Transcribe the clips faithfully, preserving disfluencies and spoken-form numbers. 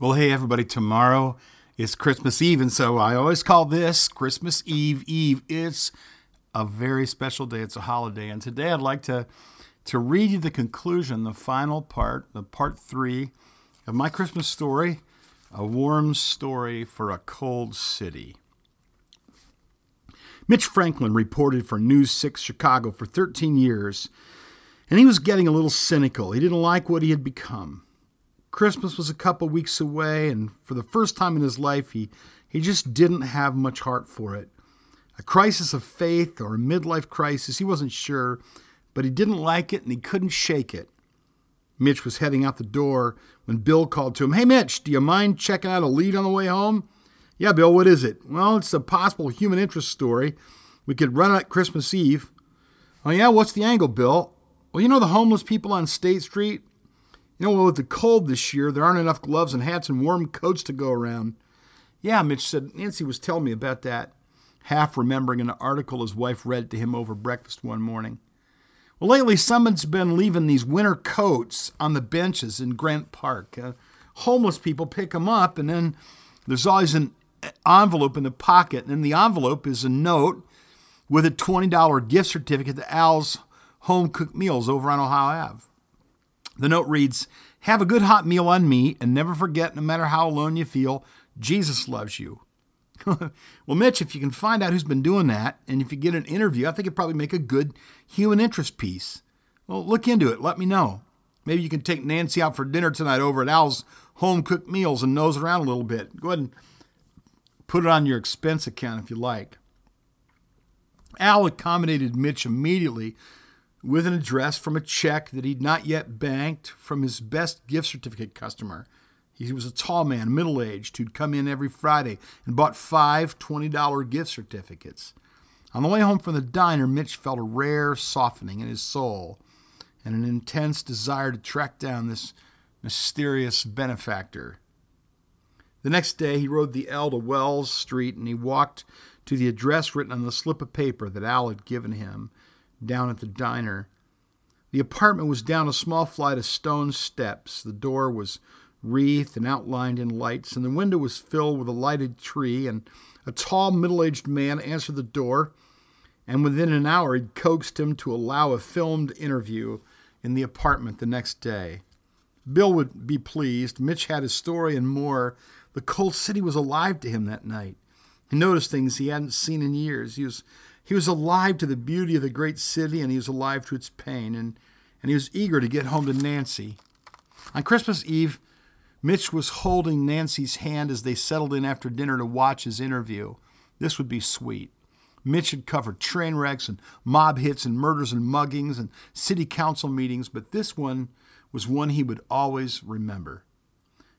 Well, hey, everybody, tomorrow is Christmas Eve, and so I always call this Christmas Eve Eve. It's a very special day. It's a holiday, and today I'd like to, to read you the conclusion, the final part, the part three of my Christmas story, A Warm Story for a Cold City. Mitch Franklin reported for News six Chicago for thirteen years, and he was getting a little cynical. He didn't like what he had become. Christmas was a couple weeks away, and for the first time in his life, he, he just didn't have much heart for it. A crisis of faith or a midlife crisis, he wasn't sure, but he didn't like it and he couldn't shake it. Mitch was heading out the door when Bill called to him, "Hey, Mitch, do you mind checking out a lead on the way home?" "Yeah, Bill, what is it?" "Well, it's a possible human interest story. We could run it Christmas Eve." "Oh, yeah? What's the angle, Bill?" "Well, you know the homeless people on State Street? You know, well, with the cold this year, there aren't enough gloves and hats and warm coats to go around." "Yeah," Mitch said. "Nancy was telling me about that," half remembering an article his wife read to him over breakfast one morning. "Well, lately, someone's been leaving these winter coats on the benches in Grant Park. Uh, homeless people pick them up, and then there's always an envelope in the pocket, and in the envelope is a note with a twenty dollars gift certificate to Al's Home Cooked Meals over on Ohio Avenue. The note reads, "Have a good hot meal on me, and never forget, no matter how alone you feel, Jesus loves you." Well, Mitch, if you can find out who's been doing that, and if you get an interview, I think it'd probably make a good human interest piece. Well, look into it. Let me know. Maybe you can take Nancy out for dinner tonight over at Al's Home Cooked Meals and nose around a little bit. Go ahead and put it on your expense account if you like. Al accommodated Mitch immediately with an address from a check that he'd not yet banked from his best gift certificate customer. He was a tall man, middle-aged, who'd come in every Friday and bought five twenty dollars gift certificates. On the way home from the diner, Mitch felt a rare softening in his soul and an intense desire to track down this mysterious benefactor. The next day, he rode the L to Wells Street, and he walked to the address written on the slip of paper that Al had given him down at the diner. The apartment was down a small flight of stone steps. The door was wreathed and outlined in lights, and the window was filled with a lighted tree, and a tall, middle-aged man answered the door, and within an hour he'd coaxed him to allow a filmed interview in the apartment the next day. Bill would be pleased. Mitch had his story and more. The cold city was alive to him that night. He noticed things he hadn't seen in years. He was He was alive to the beauty of the great city, and he was alive to its pain, and, and he was eager to get home to Nancy. On Christmas Eve, Mitch was holding Nancy's hand as they settled in after dinner to watch his interview. This would be sweet. Mitch had covered train wrecks and mob hits and murders and muggings and city council meetings, but this one was one he would always remember.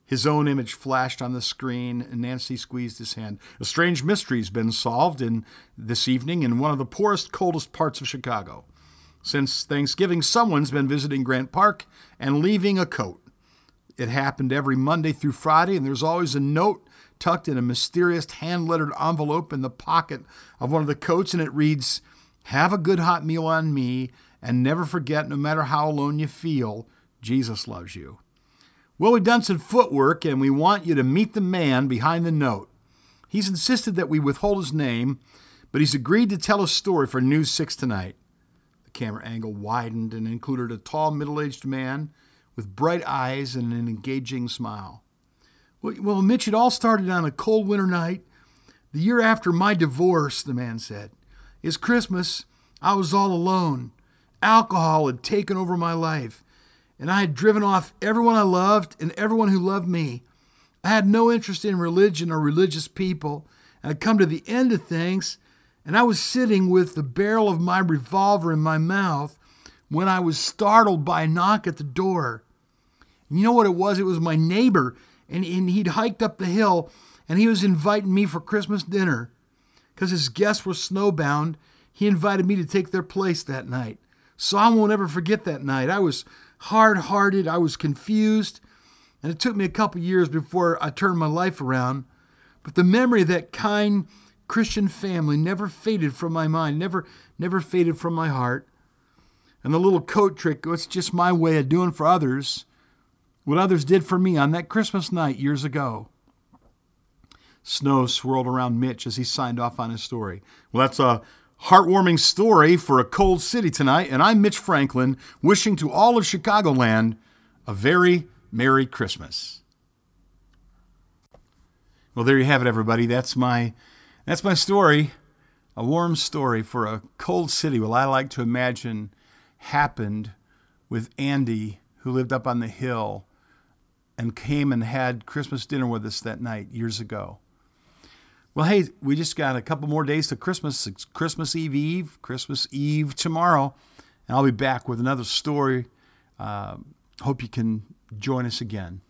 His own image flashed on the screen, and Nancy squeezed his hand. "A strange mystery's been solved in this evening in one of the poorest, coldest parts of Chicago. Since Thanksgiving, someone's been visiting Grant Park and leaving a coat. It happened every Monday through Friday, and there's always a note tucked in a mysterious hand-lettered envelope in the pocket of one of the coats, and it reads, 'Have a good hot meal on me, and never forget, no matter how alone you feel, Jesus loves you.' Well, we've done some footwork, and we want you to meet the man behind the note. He's insisted that we withhold his name, but he's agreed to tell a story for News six tonight." The camera angle widened and included a tall, middle-aged man with bright eyes and an engaging smile. "Well, Mitch, it all started on a cold winter night the year after my divorce," the man said. "It's Christmas. I was all alone. Alcohol had taken over my life. And I had driven off everyone I loved and everyone who loved me. I had no interest in religion or religious people. And I'd come to the end of things, and I was sitting with the barrel of my revolver in my mouth when I was startled by a knock at the door. And you know what it was? It was my neighbor, and, and he'd hiked up the hill, and he was inviting me for Christmas dinner. Because his guests were snowbound, he invited me to take their place that night. So I won't ever forget that night. I was hard-hearted, I was confused, and it took me a couple years before I turned my life around. But the memory of that kind Christian family never faded from my mind, never, never faded from my heart. And the little coat trick, it's just my way of doing for others. what others did for me on that Christmas night years ago. Snow swirled around Mitch as he signed off on his story. Well, that's a heartwarming story for a cold city tonight, and I'm Mitch Franklin, wishing to all of Chicagoland a very Merry Christmas. Well, there you have it, everybody. That's my that's my story, a warm story for a cold city. Well, I like to imagine happened with Andy, who lived up on the hill and came and had Christmas dinner with us that night years ago. Well, hey, we just got a couple more days to Christmas. It's Christmas Eve Eve, Christmas Eve tomorrow, and I'll be back with another story. Uh, hope you can join us again.